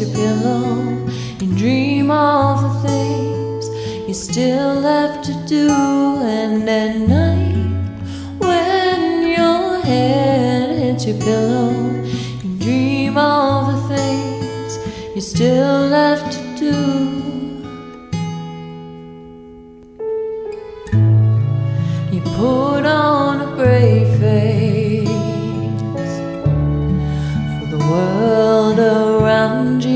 your pillow, you dream of the things you still have to do. And at night, when your head hits your pillow, you dream of the things you still have to do. You put on a brave face for the world around you.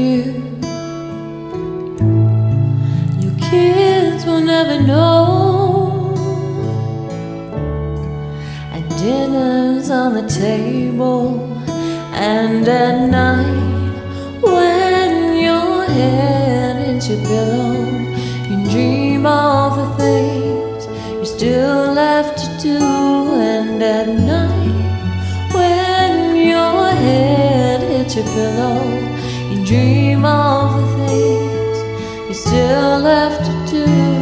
Your kids will never know. And dinner's on the table. And at night, when your head hits your pillow, you dream of the things you still have to do. And at night, when your head hits your pillow, you dream of the things you still have to do.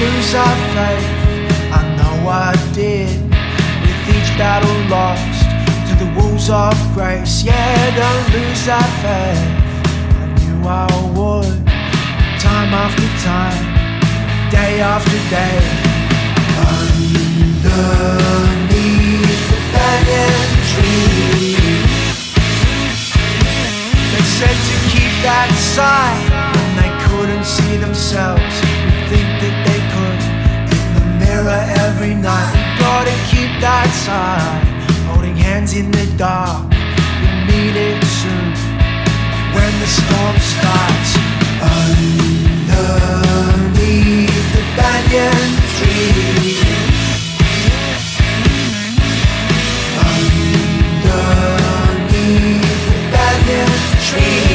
lose our faith. I know I did. With each battle lost to the wolves of grace. Yeah, don't lose our faith. I knew I would. Time after time, day after day. Underneath the banyan tree, they said to keep that sight. When they couldn't see themselves, you'd think that they could. In the mirror every night, you gotta keep that sight. Holding hands in the dark, you need it soon. When the storm starts, underneath the banyan tree, underneath the banyan tree.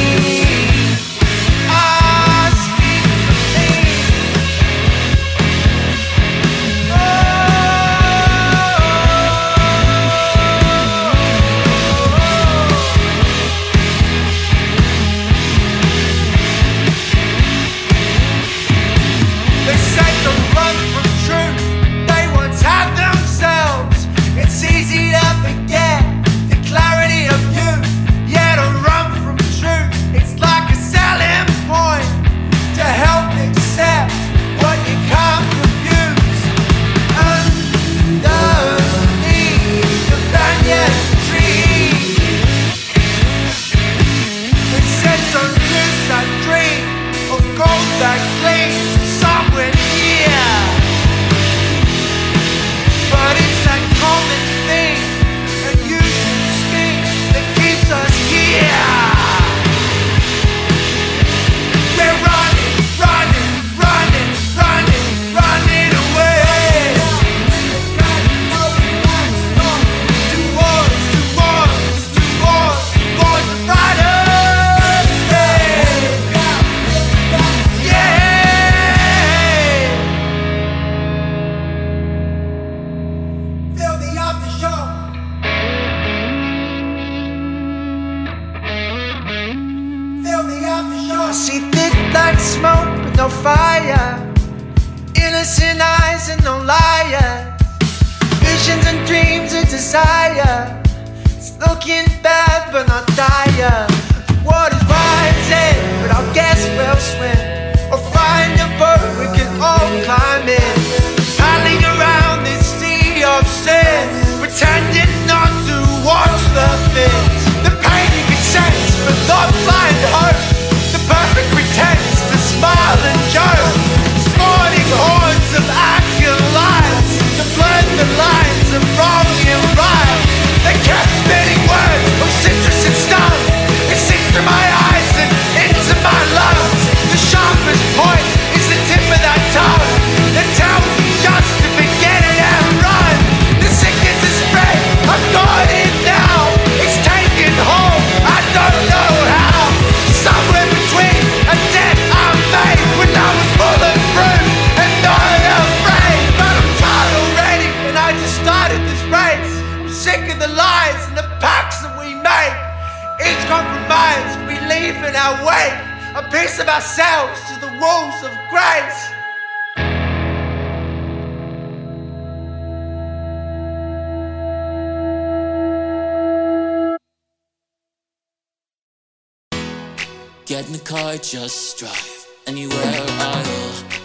Get in the car, just drive anywhere. I'll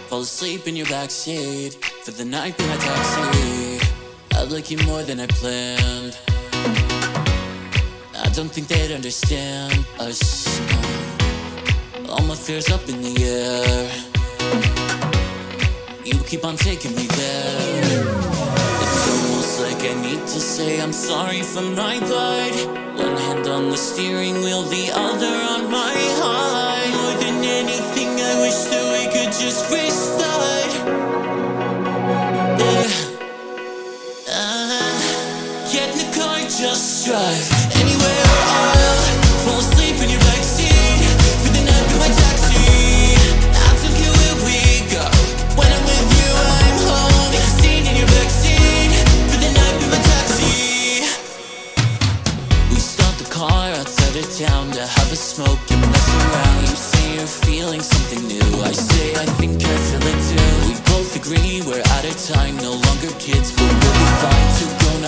fall asleep in your backseat. For the night be my taxi. I like you more than I planned. I don't think they'd understand us. All my fears up in the air. You keep on taking me there. It's almost like I need to say I'm sorry for my pride. One hand on the steering wheel, the other on my heart. More than anything, I wish that we could just restart. Get in the car, just drive anywhere. I'll fall asleep in your backseat. For the night, be my taxi. I'll take you where we go. When I'm with you, I'm home. Make a scene in your backseat. For the night, be my taxi. Car outside of town to have a smoke and mess around. You say you're feeling something new. I say I think I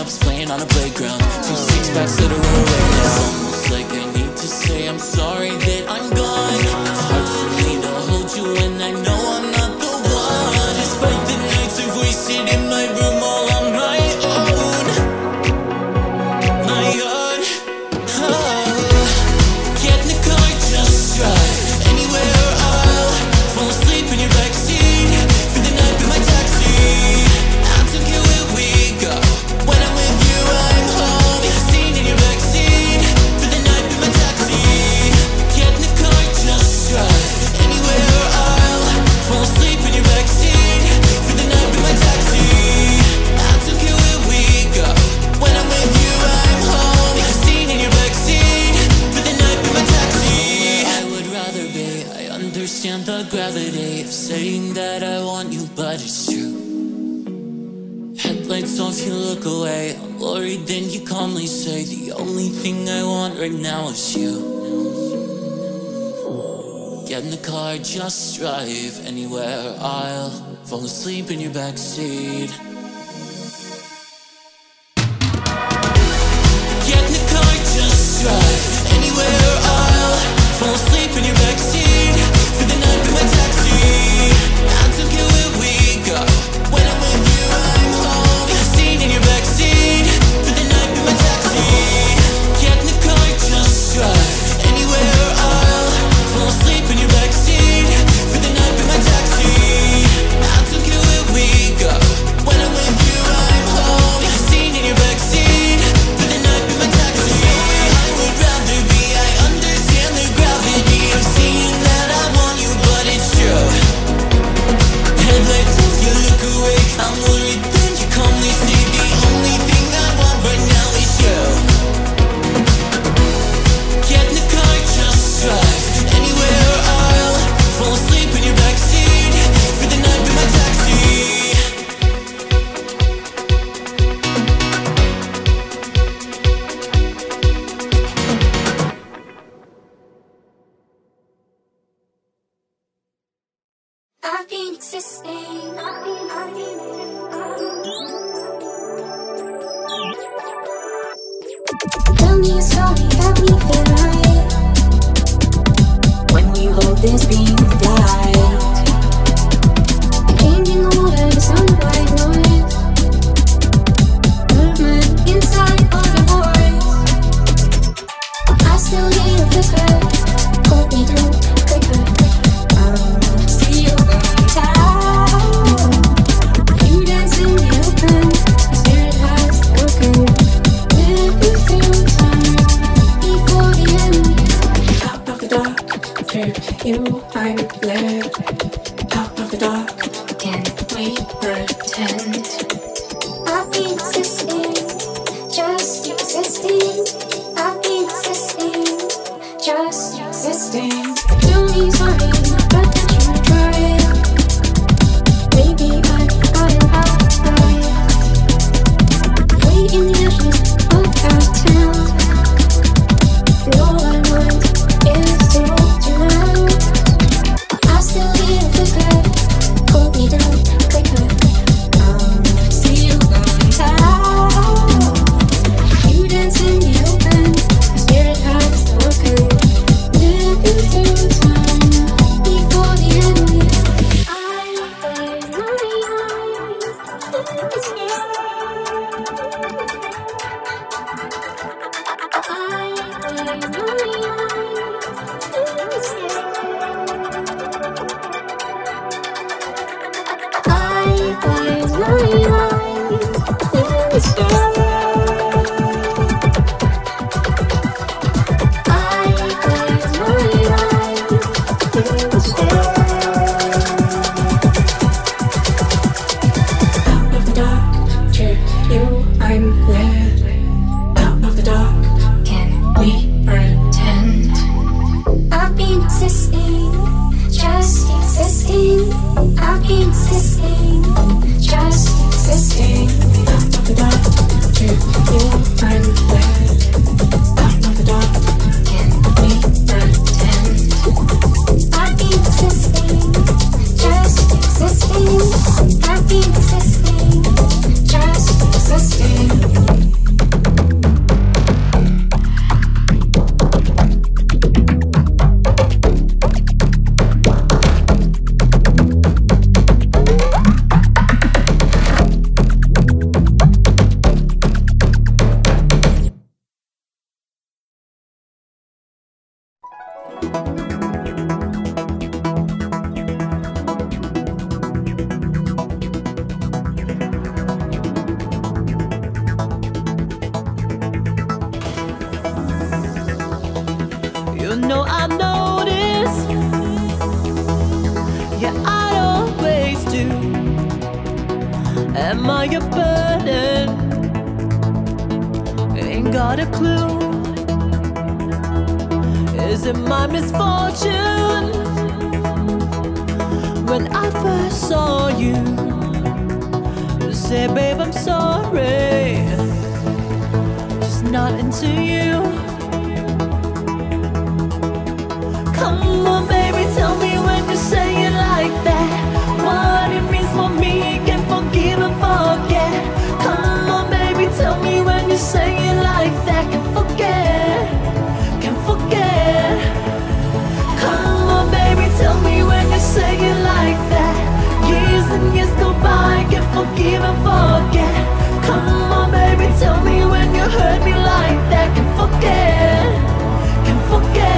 grown-ups playing on a playground. Two six-packs that are run away now. It's almost like I need to say I'm sorry that I'm gone. It's hard for me to hold you when I know I'm not the one. Despite the nights I've wasted in my room all on my own. My own, oh. Get in the car, just drive anywhere. I'll fall asleep in your backseat for the night in my taxi. Understand the gravity of saying that I want you, but it's true. Headlights off, you look away. I'm worried, then you calmly say, the only thing I want right now is you. Get in the car, just drive anywhere. I'll fall asleep in your backseat. Get in the car, just drive anywhere. I'll fall asleep in your backseat. Tell me a story that we feel right when we hold this beam tight. The change in the water, the sound of white noise, movement inside of your voice. I still hear a flicker, hold me down quicker. You, I'm there, out of the dark. Can we pretend? I've been existing, just existing. I've been existing, just existing. Tell me sorry, but did you try? Maybe I've forgotten how to try. Way in the ashes of our town. And all I want is to hold you now. Hold me down quicker. I'm still going tight. You dance in the open, my spirit has spoken. Living through time before the end. Just existing. you? Am I a burden? Ain't got a clue. Is it my misfortune? When I first saw you, you said, babe, I'm sorry, just not into you. Come on, baby, tell me when you say it like that, what it means for me, can forgive and forget. Come on, baby, tell me when you say it like that, can forget, can forget. Come on, baby, tell me when you say it like that, years and years go by, can forgive and forget. Come on, baby, tell me when you hurt me like that, can forget, can forget.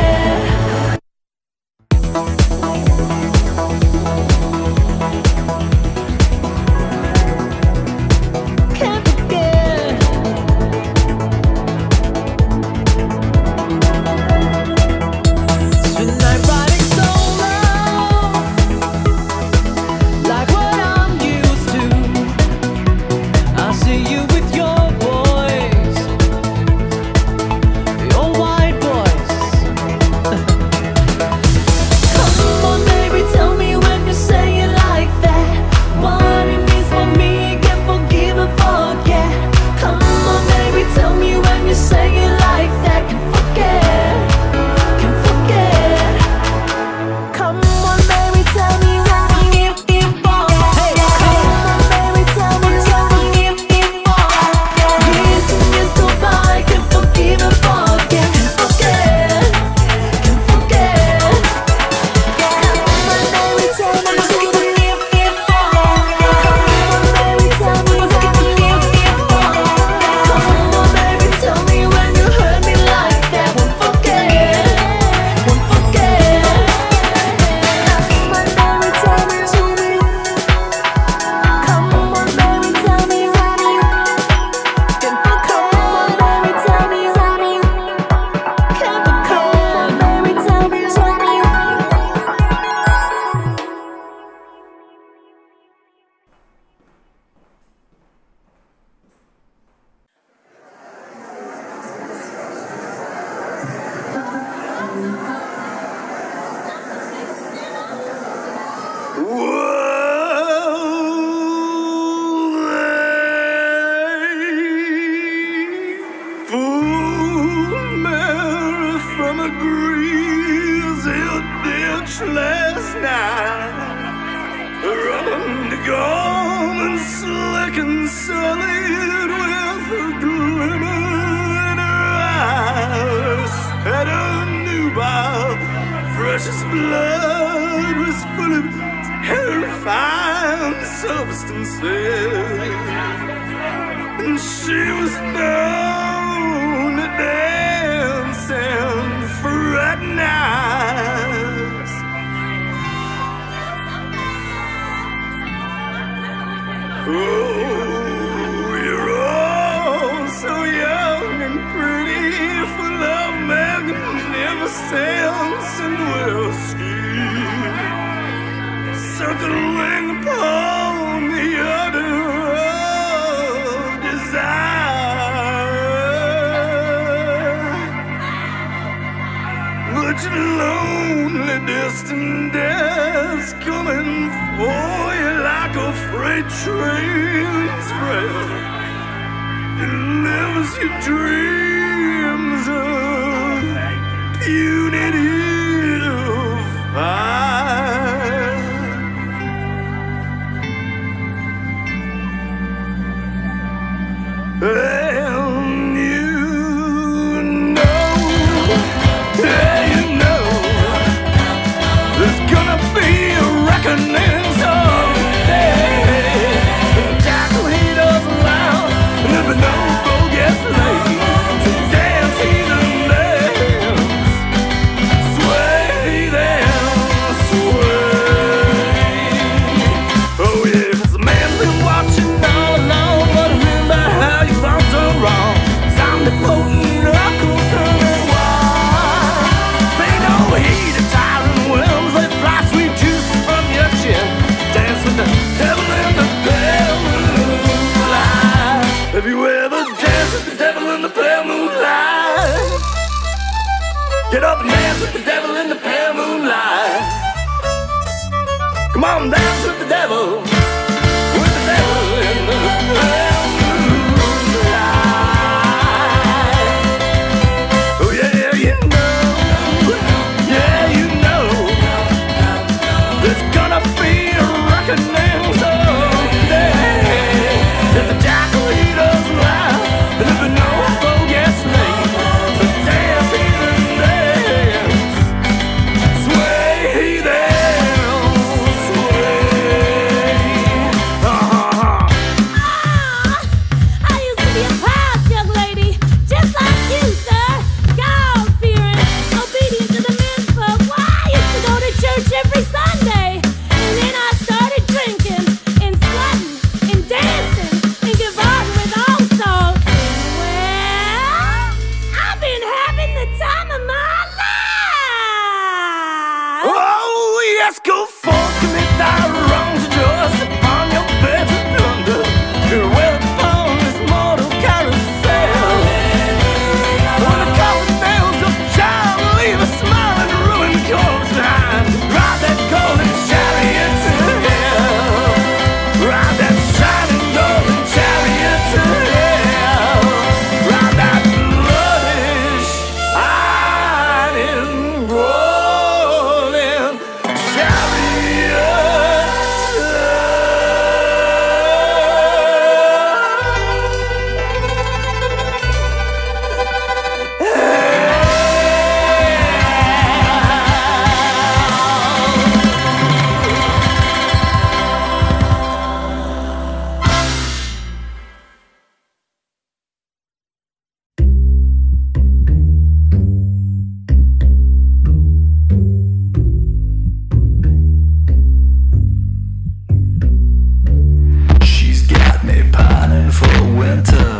winter.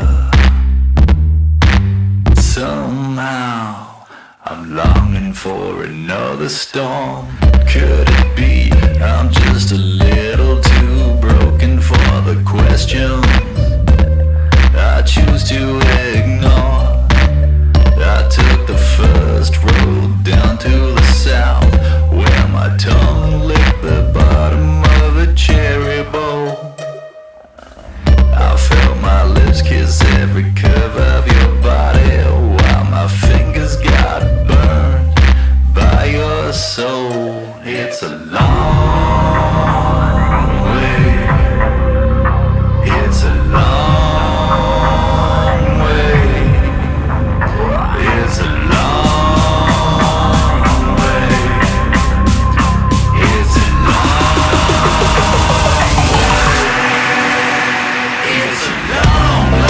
Somehow I'm longing for another storm. Could it be I'm just a little too broken for the questions I choose to ignore? I took the first road down to the south, where my tongue licked the bottom of a cherry bowl. I felt my lips kiss every curve of your body, while my fingers got burned by your soul. It's a long way, it's a long way, it's a long way, it's a long way, it's a long way.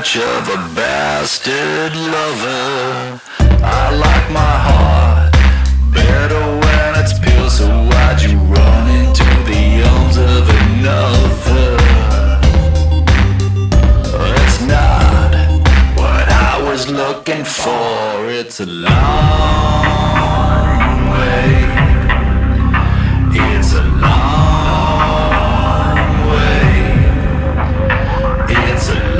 Much of a bastard lover. I like my heart better when it's pure, so why'd you run into the arms of another? It's not what I was looking for. It's a long way, it's a long way, it's a long way.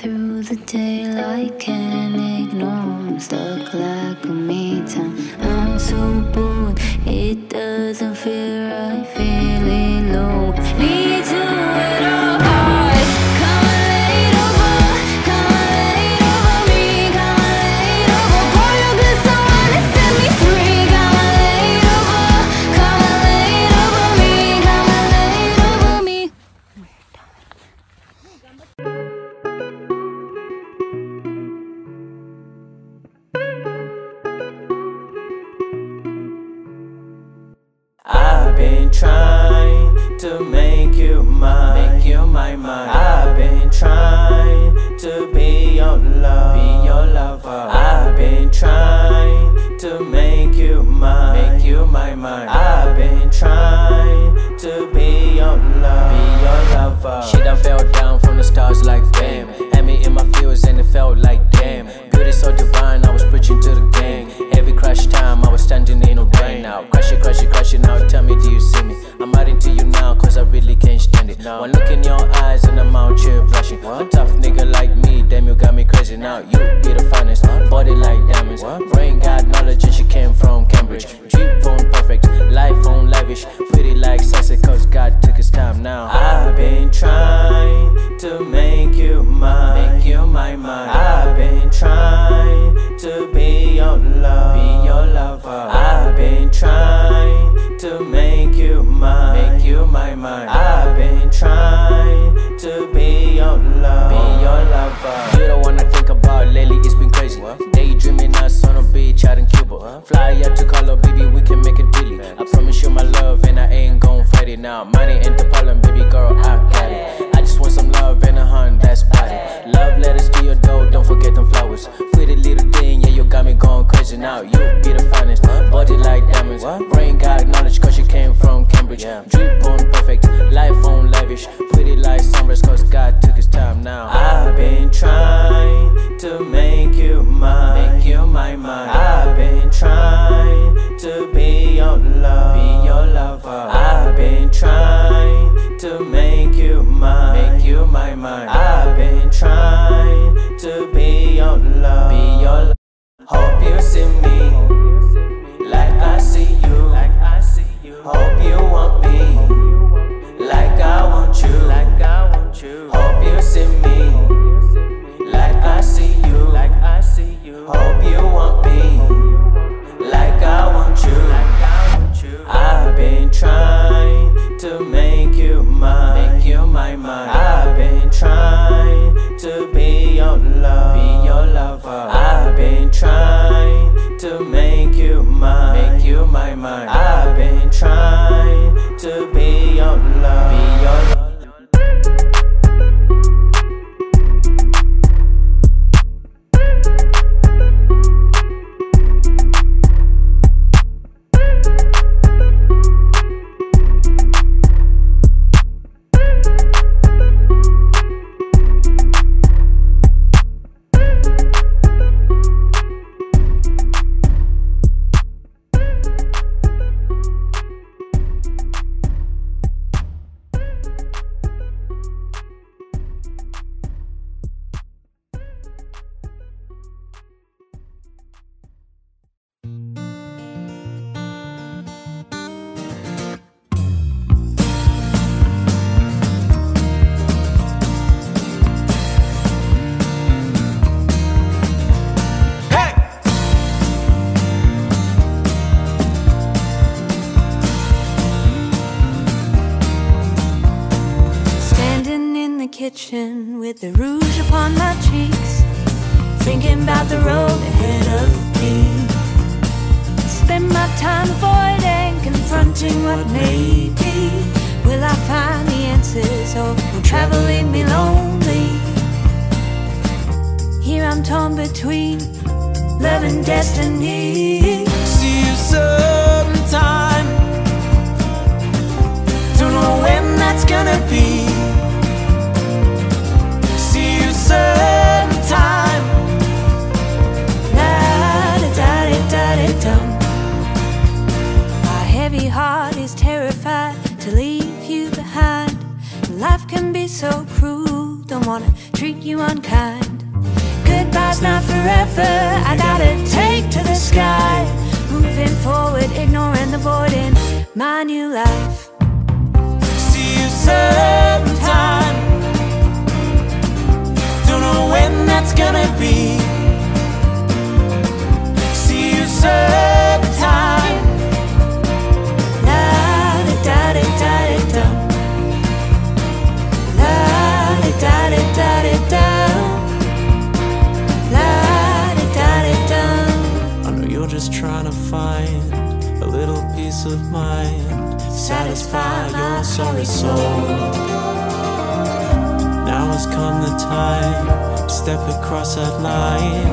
through the daylight, can't ignore. I'm stuck like a me time. I'm so bored, it doesn't feel right, feeling low. Me too, it all. I've been trying to make you mine, make you my mind. I've been trying to be your love, be your lover. I've been trying to make you mine, make you my mind. I've been trying to be your love, be your lover. Shit, I fell down from the stars like bam. Had me in my feels and it felt like damn. Beauty so divine, I was preaching to the gang. Every crash time, I was standing in a rain out. Crash it, crash it, crash it now. Tell me, do you see me? I'm out into you now, cause I really can't stand it. One look in your eyes and I'm out here blushing. A tough nigga like me, damn, you got me crazy now. You be the finest, body like diamonds. Brain got knowledge and she came from Cambridge. Drip on perfect, life on lavish. Pretty like sassy, cause God took his time now. I've been trying to make you mine, make you my mind. I've been trying to be your love, be your lover. I've been trying to make you mine, make you my mind. I've been trying to be your love, be your lover. You're the one I think about lately, it's been crazy. Daydreaming us on a beach out in Cuba. Fly out to Call of Duty, we can make it dilly. I promise you my love and I ain't gon' fight it now. Money ain't the problem, baby girl, I got it. I just want some love and a hunt that's body. Love letters to your door, don't forget them flowers. Pretty little thing, yeah, you got me going crazy now. You be the finest, body like diamonds. Brain got knowledge cause she came from Cambridge. Drip on perfect, life on lavish. Pretty like sunrise cause God took his time now. I've been trying to make you mine, make you my mind. I've been trying to be your love, be your lover. I've been trying to make you mine, make you my mind. I've been trying to be your love, be your love. Hope you see me like I see you. Hope you want me like I want you. Hope you see me like I see you. Hope you want me like I want you. I've been trying to make you mine, make you my mind. I've been trying to be your love, be your lover. I've been trying to make you mine, make you my mind. I've been trying to be your love, be your love. With the rouge upon my cheeks, thinking about the road ahead of me. Spend my time avoiding, confronting what may be. Will I find the answers, or will travel leave me lonely? Here I'm torn between love and destiny. See you sometime, don't know when that's gonna be. Certain time, da-da-da-da-dum. My heavy heart is terrified to leave you behind. Life can be so cruel, don't wanna treat you unkind. now's not forever. I gotta take to the sky, moving forward, ignoring the void in my new life. See you sometime, don't know when that's gonna be. See you sometime. Just trying to find a little peace of mind, satisfy your sorry soul. Now has come the time, step across that line,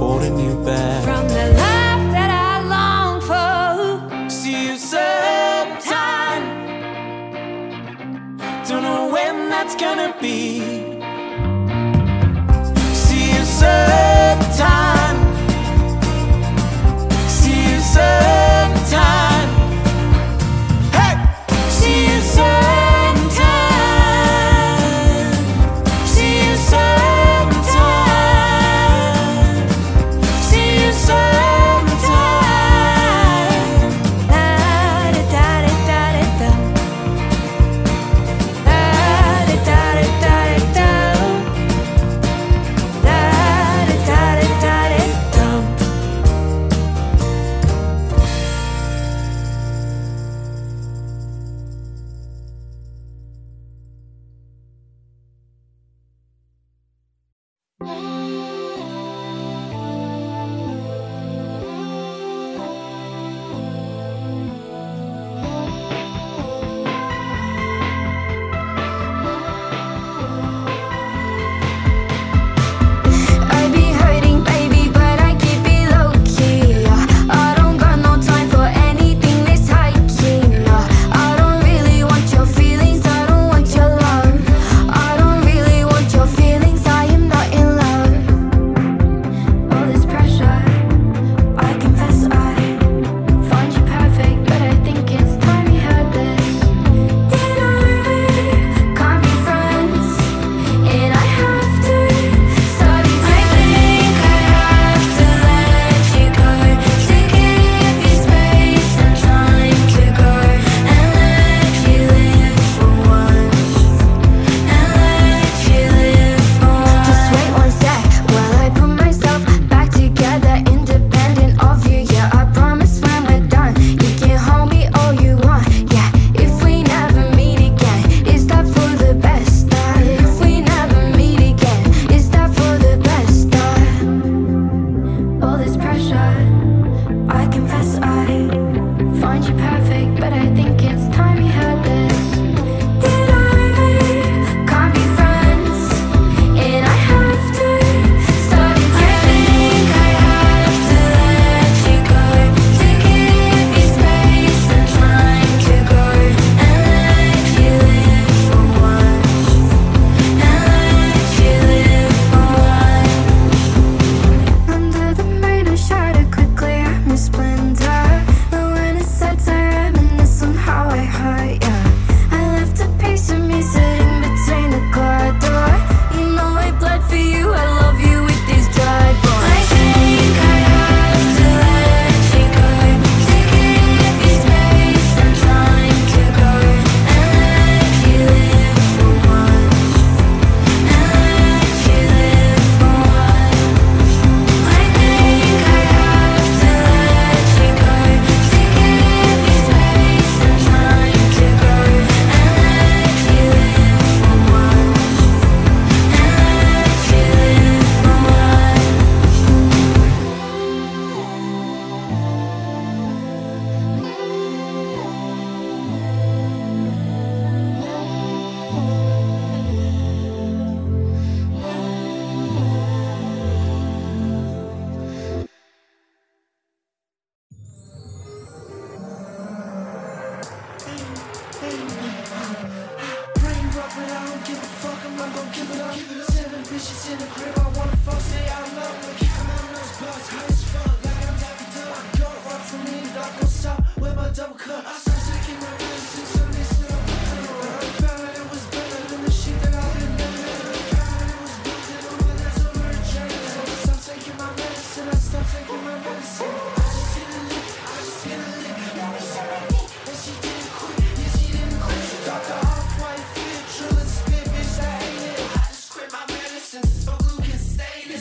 holding you back from the life that I long for. See you sometime, don't know when that's gonna be. See you sometime. Sometime, hey, see you sometime, see you sometime, see you sometime. La da da da da, la da da da da, la da da da da.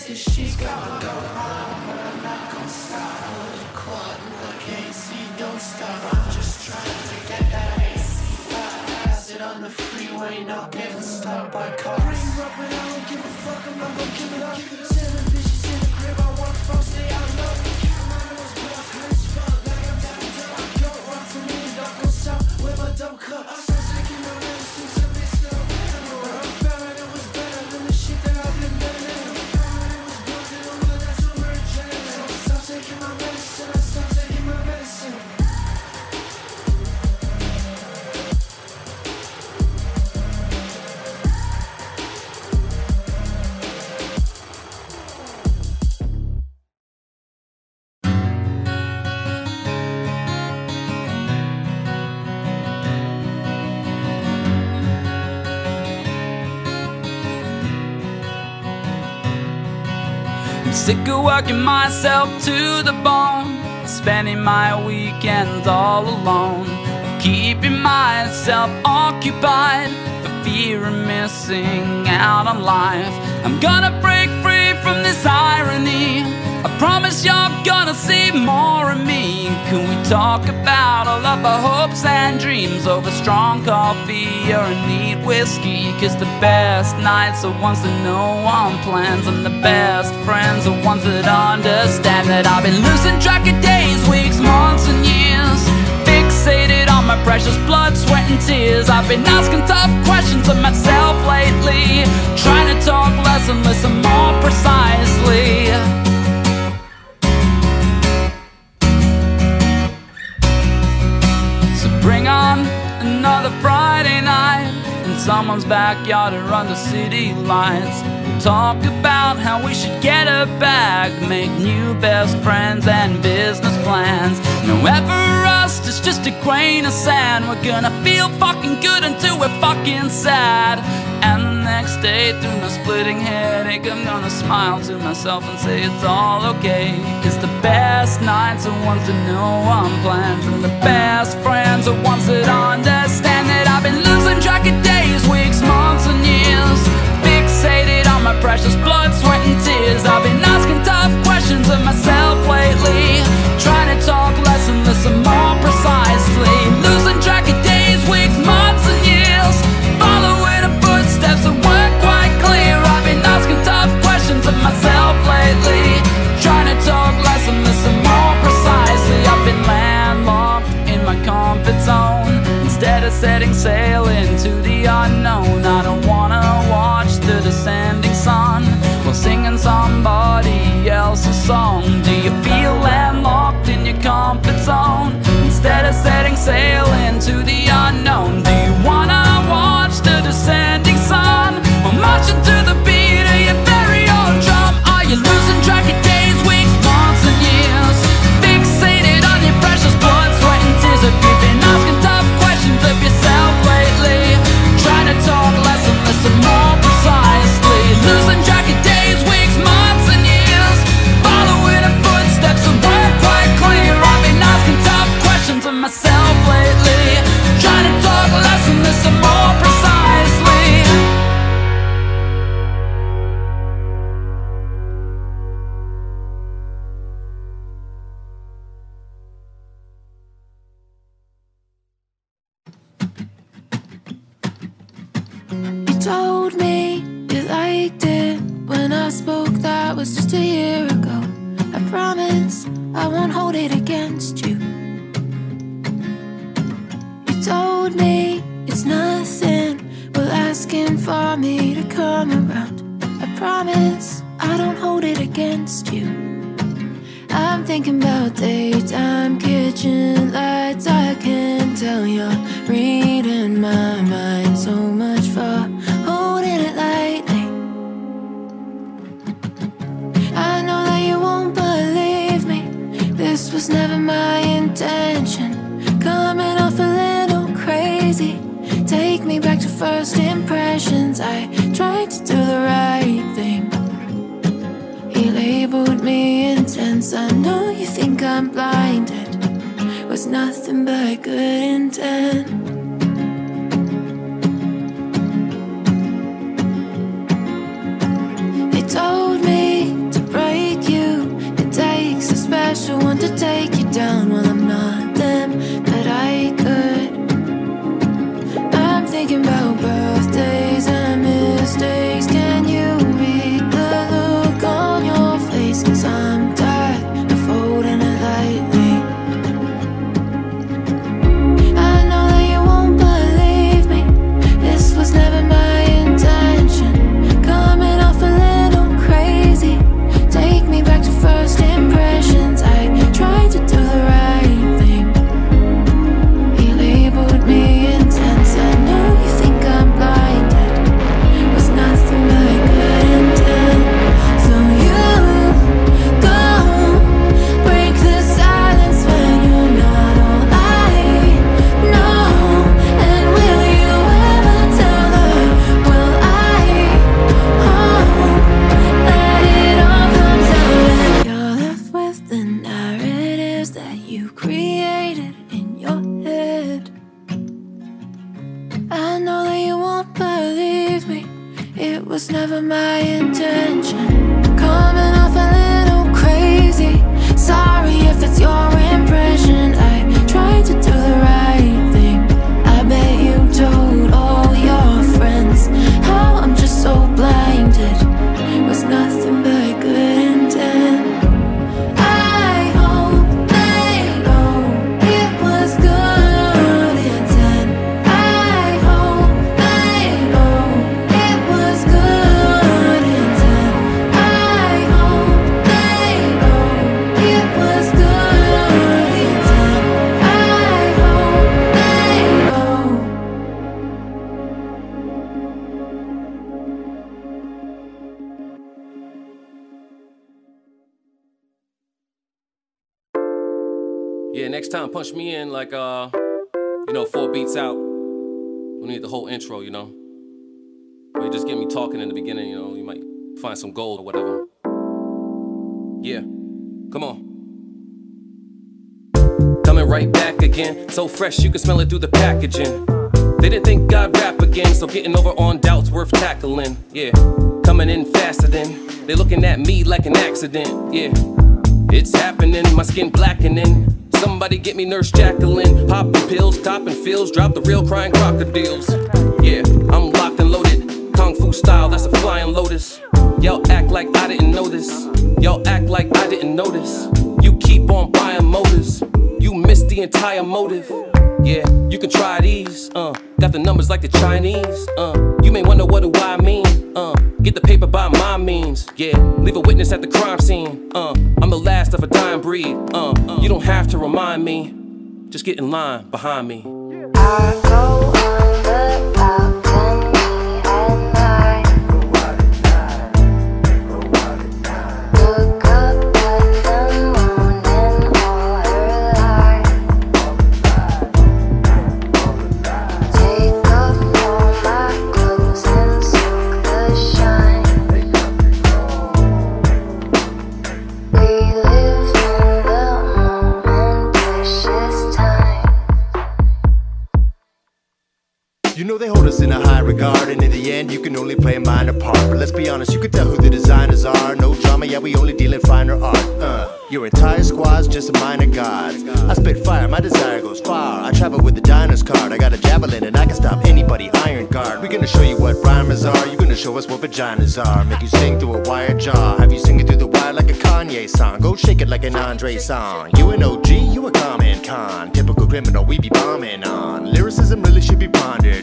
crazy, she's gotta go wrong, but I'm not gonna stop. All the quad, the AC, don't stop. I'm just trying to get that AC. I pass it on the freeway, not getting stopped by cars. Bring up and I don't give a fuck, I'm not gonna give it up. Seven bitches in the crib, I want to stay out of love. Carolina's blood hurts, fuck, like I'm down to I don't run from me, not gonna stop with my dumb cup. I'm so sick in the rain, since I'm sick of working myself to the bone, spending my weekends all alone, keeping myself occupied for fear of missing out on life. I'm gonna break free from this irony, I promise you're gonna see more of me. Can we talk about all of our hopes and dreams over strong coffee or a neat whiskey? Cause the best nights are ones that no one plans, and the best friends are ones that understand that I've been losing track of days, weeks, months and years, fixated on my precious blood, sweat and tears. I've been asking tough questions of myself lately, trying to talk less and listen more precisely. Bring on another Friday night in someone's backyard or under city lights. We'll talk about how we should get a bag, make new best friends and business plans. No Everest, it's just a grain of sand. We're gonna feel fucking good until we're fucking sad. And the next day through my splitting headache, I'm gonna smile to myself and say it's all okay. Cause the best nights are ones that no one plans, and the best friends are ones that understand that I've been losing track of days, weeks, months and years, fixated on my precious blood, sweat and tears. I've been asking tough questions of myself lately, trying to talk less and listen more precisely. Losing track of days, weeks, months and years, following a steps that weren't quite clear. I've been asking tough questions of myself lately, trying to talk less and listen more precisely. I've been landlocked in my comfort zone, instead of setting sail into the unknown. I don't wanna watch the descending sun while singing somebody else's song. Do you feel landlocked in your comfort zone, instead of setting sail into the unknown? Do you wanna watch the descending sun, or marching to the beat of your very own drum? Are you losing track of days, weeks, months and years, fixated on your precious blood, sweat and tears? Have you been asking tough questions of yourself lately, trying to talk less and listen more precisely? Losing track of days, weeks, months and years, following the footsteps that weren't quite clear. I've been asking tough questions of myself lately, trying to talk less and listen more precisely. Told me you liked it when I spoke, that was just a year ago. I promise I won't hold it against you. You told me it's nothing, well, asking for me to come around. I promise I don't hold it against you. I'm thinking about daytime kitchen lights. I can tell you're reading my mind. So much for holding it lightly. I know that you won't believe me, this was never my intention. Coming off a little crazy, take me back to first impressions. I tried to do the right thing, he labeled me intense. I know you think I'm blinded, was nothing but good intent. Told me Yeah, next time punch me in like, you know, 4 beats out. We need the whole intro, you know. Or you just get me talking in the beginning, you know, you might find some gold or whatever. Yeah, come on. Coming right back again, so fresh you can smell it through the packaging. They didn't think I'd rap again, so getting over on doubts worth tackling. Yeah, coming in faster than they looking at me like an accident. Yeah, it's happening, my skin blackening. Somebody get me Nurse Jacqueline. Popping pills, copping feels, drop the real crying crocodiles. Yeah, I'm locked and loaded, kung fu style, that's a flying lotus. Y'all act like I didn't know this. Y'all act like I didn't notice. You keep on buying motors, you missed the entire motive. Yeah, you can try these, got the numbers like the Chinese, you may wonder what do I mean, get the paper by my means. Yeah, leave a witness at the crime scene, I'm the last of a dying breed, you don't have to remind me, just get in line behind me. I go on the balcony at night. You know they hold us in a high regard, and in the end you can only play a minor part. But let's be honest, you can tell who the designers are. No drama, yeah, we only deal in finer art. Your entire squad's just a minor god. I spit fire, my desire goes far. I travel with the diner's card. I got a javelin and I can stop anybody, iron guard. We're gonna show you what rhymers are. You're gonna show us what vaginas are. Make you sing through a wire jar. Have you singing through the wire like a Kanye song. Go shake it like an Andre song. You an OG, you a common con. Typical criminal, we be bombing on. Lyricism really should be pondered.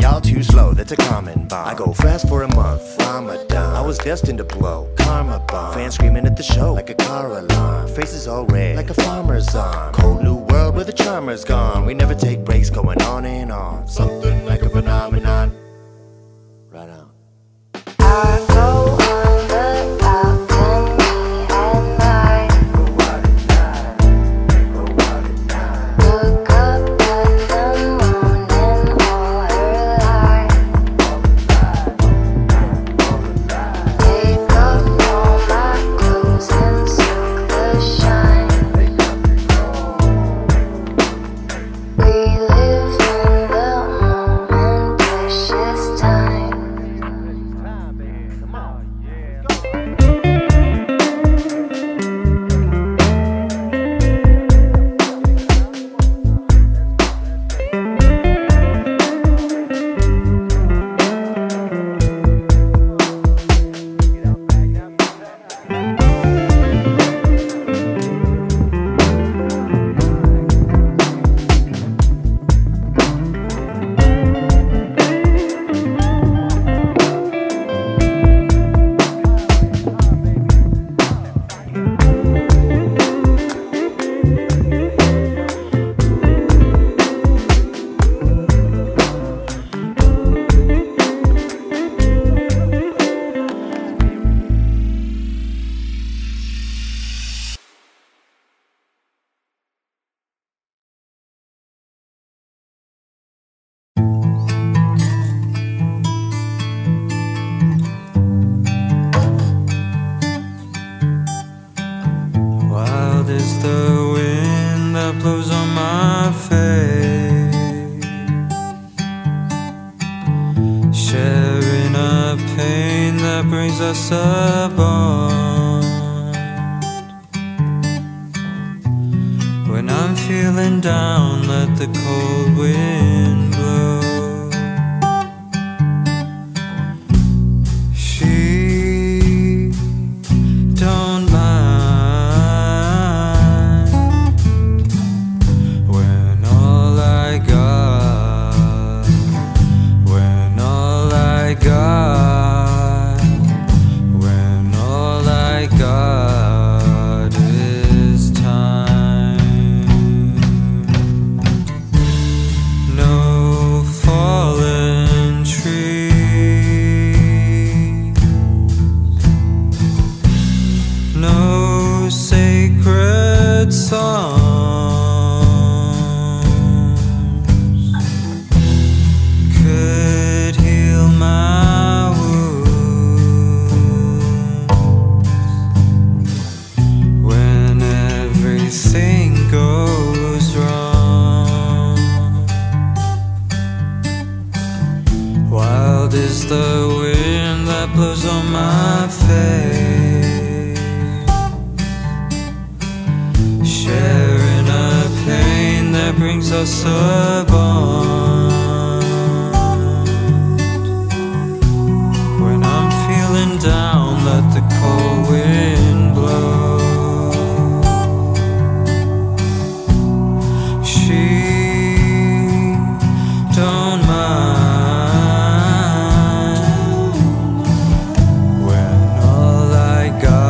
Y'all too slow, that's a common bomb. I go fast for a month, Ramadan. I was destined to blow, karma bomb. Fans screaming at the show, like a car alarm. Faces all red, like a farmer's arm. Cold new world where the charmer's gone. We never take breaks, going on and on. Something like a phenomenon. Right on. I go on the balcony at night. No sacred song. is a servant. When I'm feeling down, let the cold wind blow. She don't mind when all I got.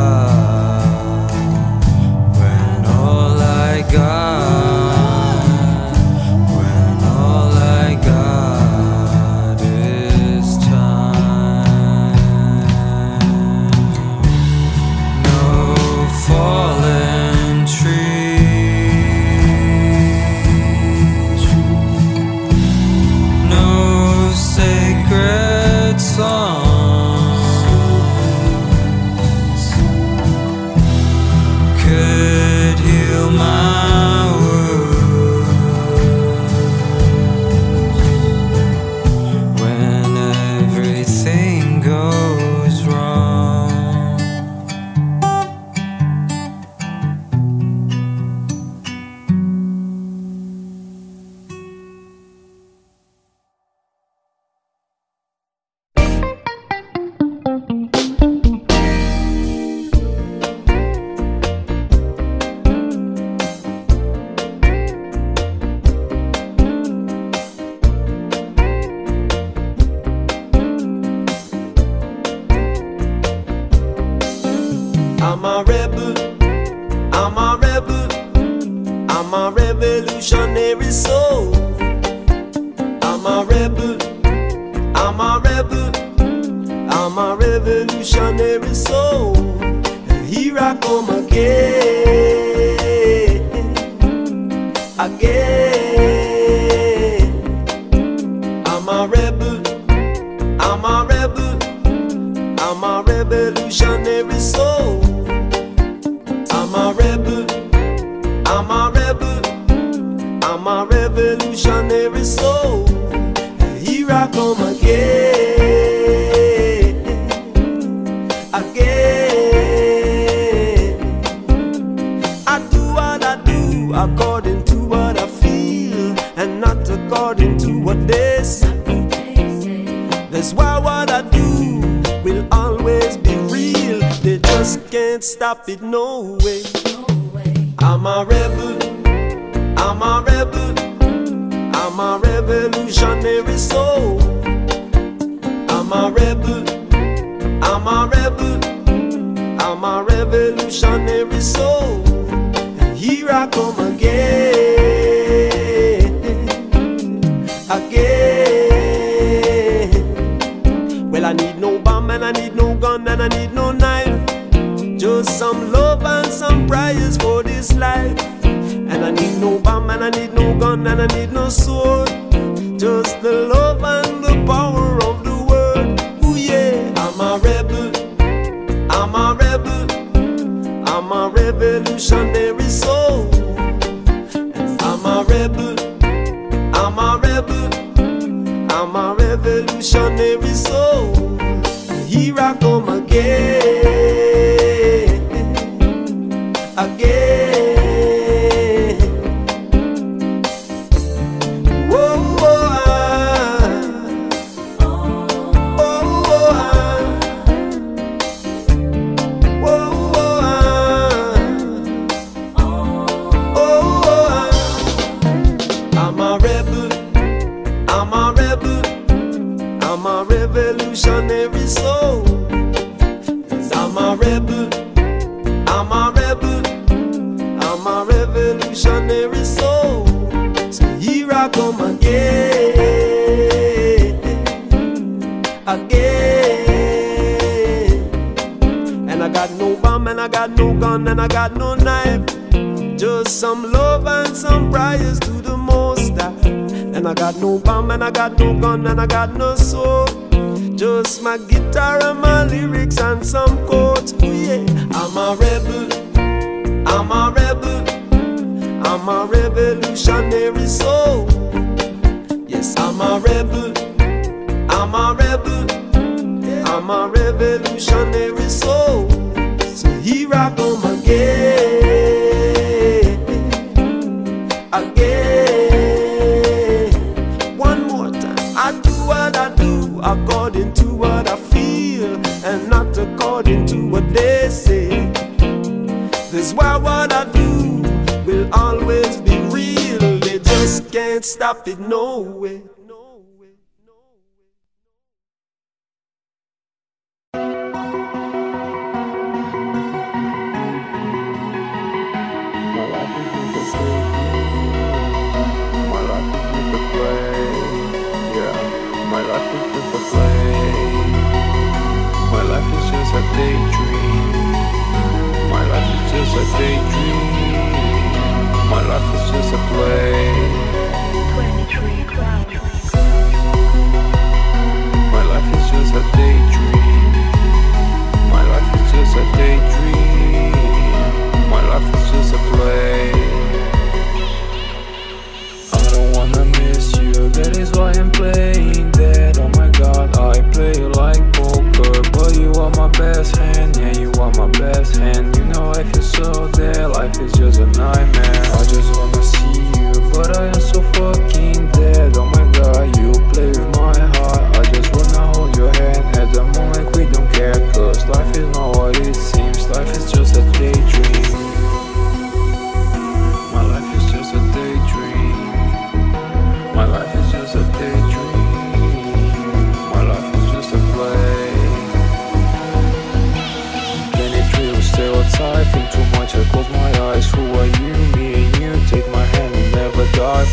Again is why what I do will always be real. They just can't stop it, no way.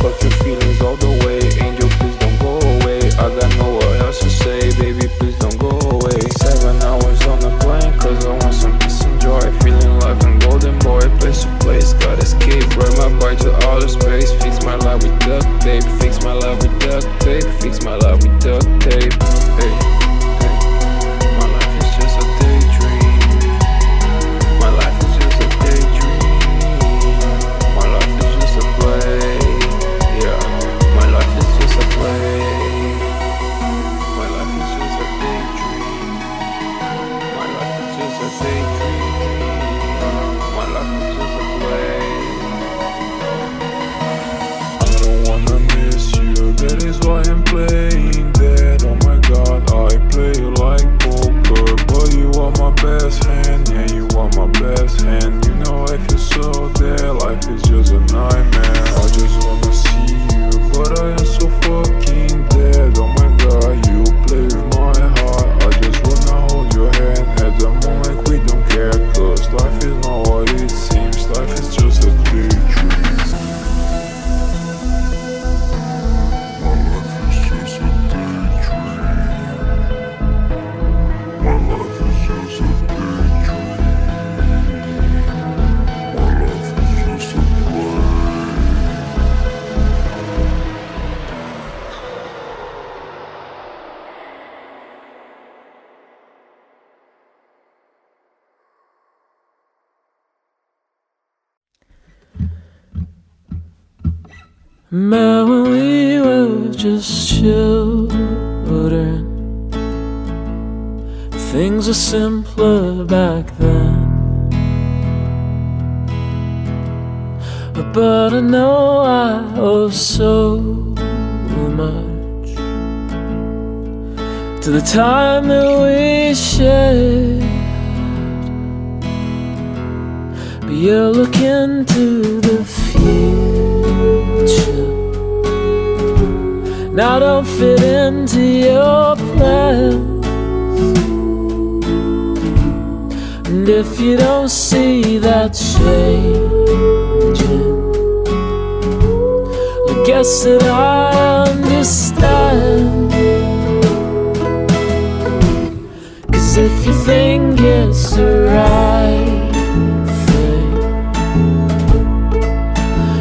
Fuck your feelings all the way, angel, please don't go away. I got nowhere else to say, baby, please don't go away. 7 hours on the plane, cause I want some peace and joy. Feeling like I'm golden boy, place to place, gotta escape. Ride my bike to outer space, fix my life with duct tape. Fix my life with duct tape, fix my life with duct tape. Hey, hey. My life is just a daydream. My life is just a daydream. My life is just a play. Remember when we were just children, things were simpler back then. But I know I owe so much to the time that we shared. But you're looking to the future, and I don't fit into your plans. And if you don't see that changing, I guess that I understand. Cause if you think it's the right thing,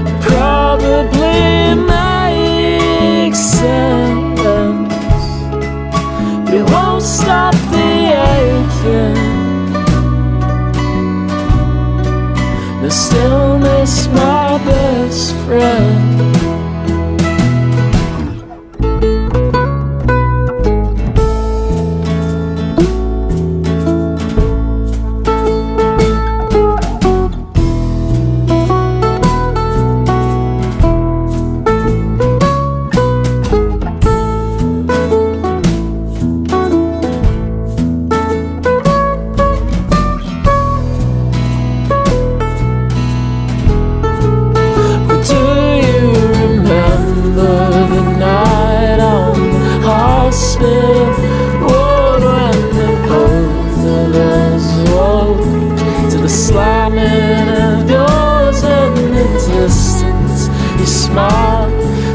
it probably makes sense. It won't stop the aching. I still miss my best friend.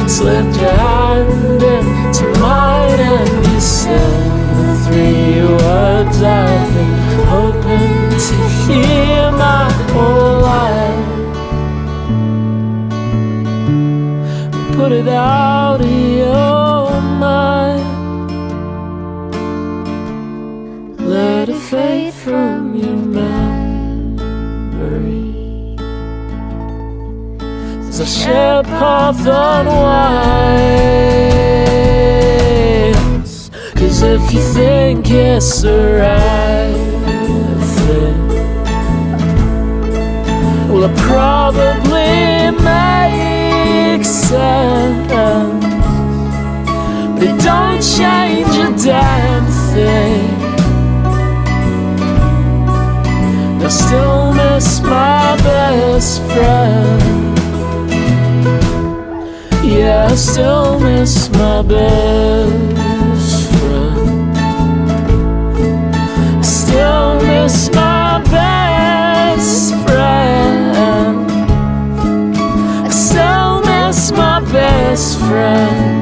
Slipped your hand into mine and you said the three words I've been hoping to hear my whole life. Put it out of your mind, let it fade from your memory. A shared path unwinds, 'cause if you think it's the right thing, well it probably makes sense, but it don't change a damn thing. I still miss my best friend. Yeah, I still miss my best friend. I still miss my best friend. I still miss my best friend.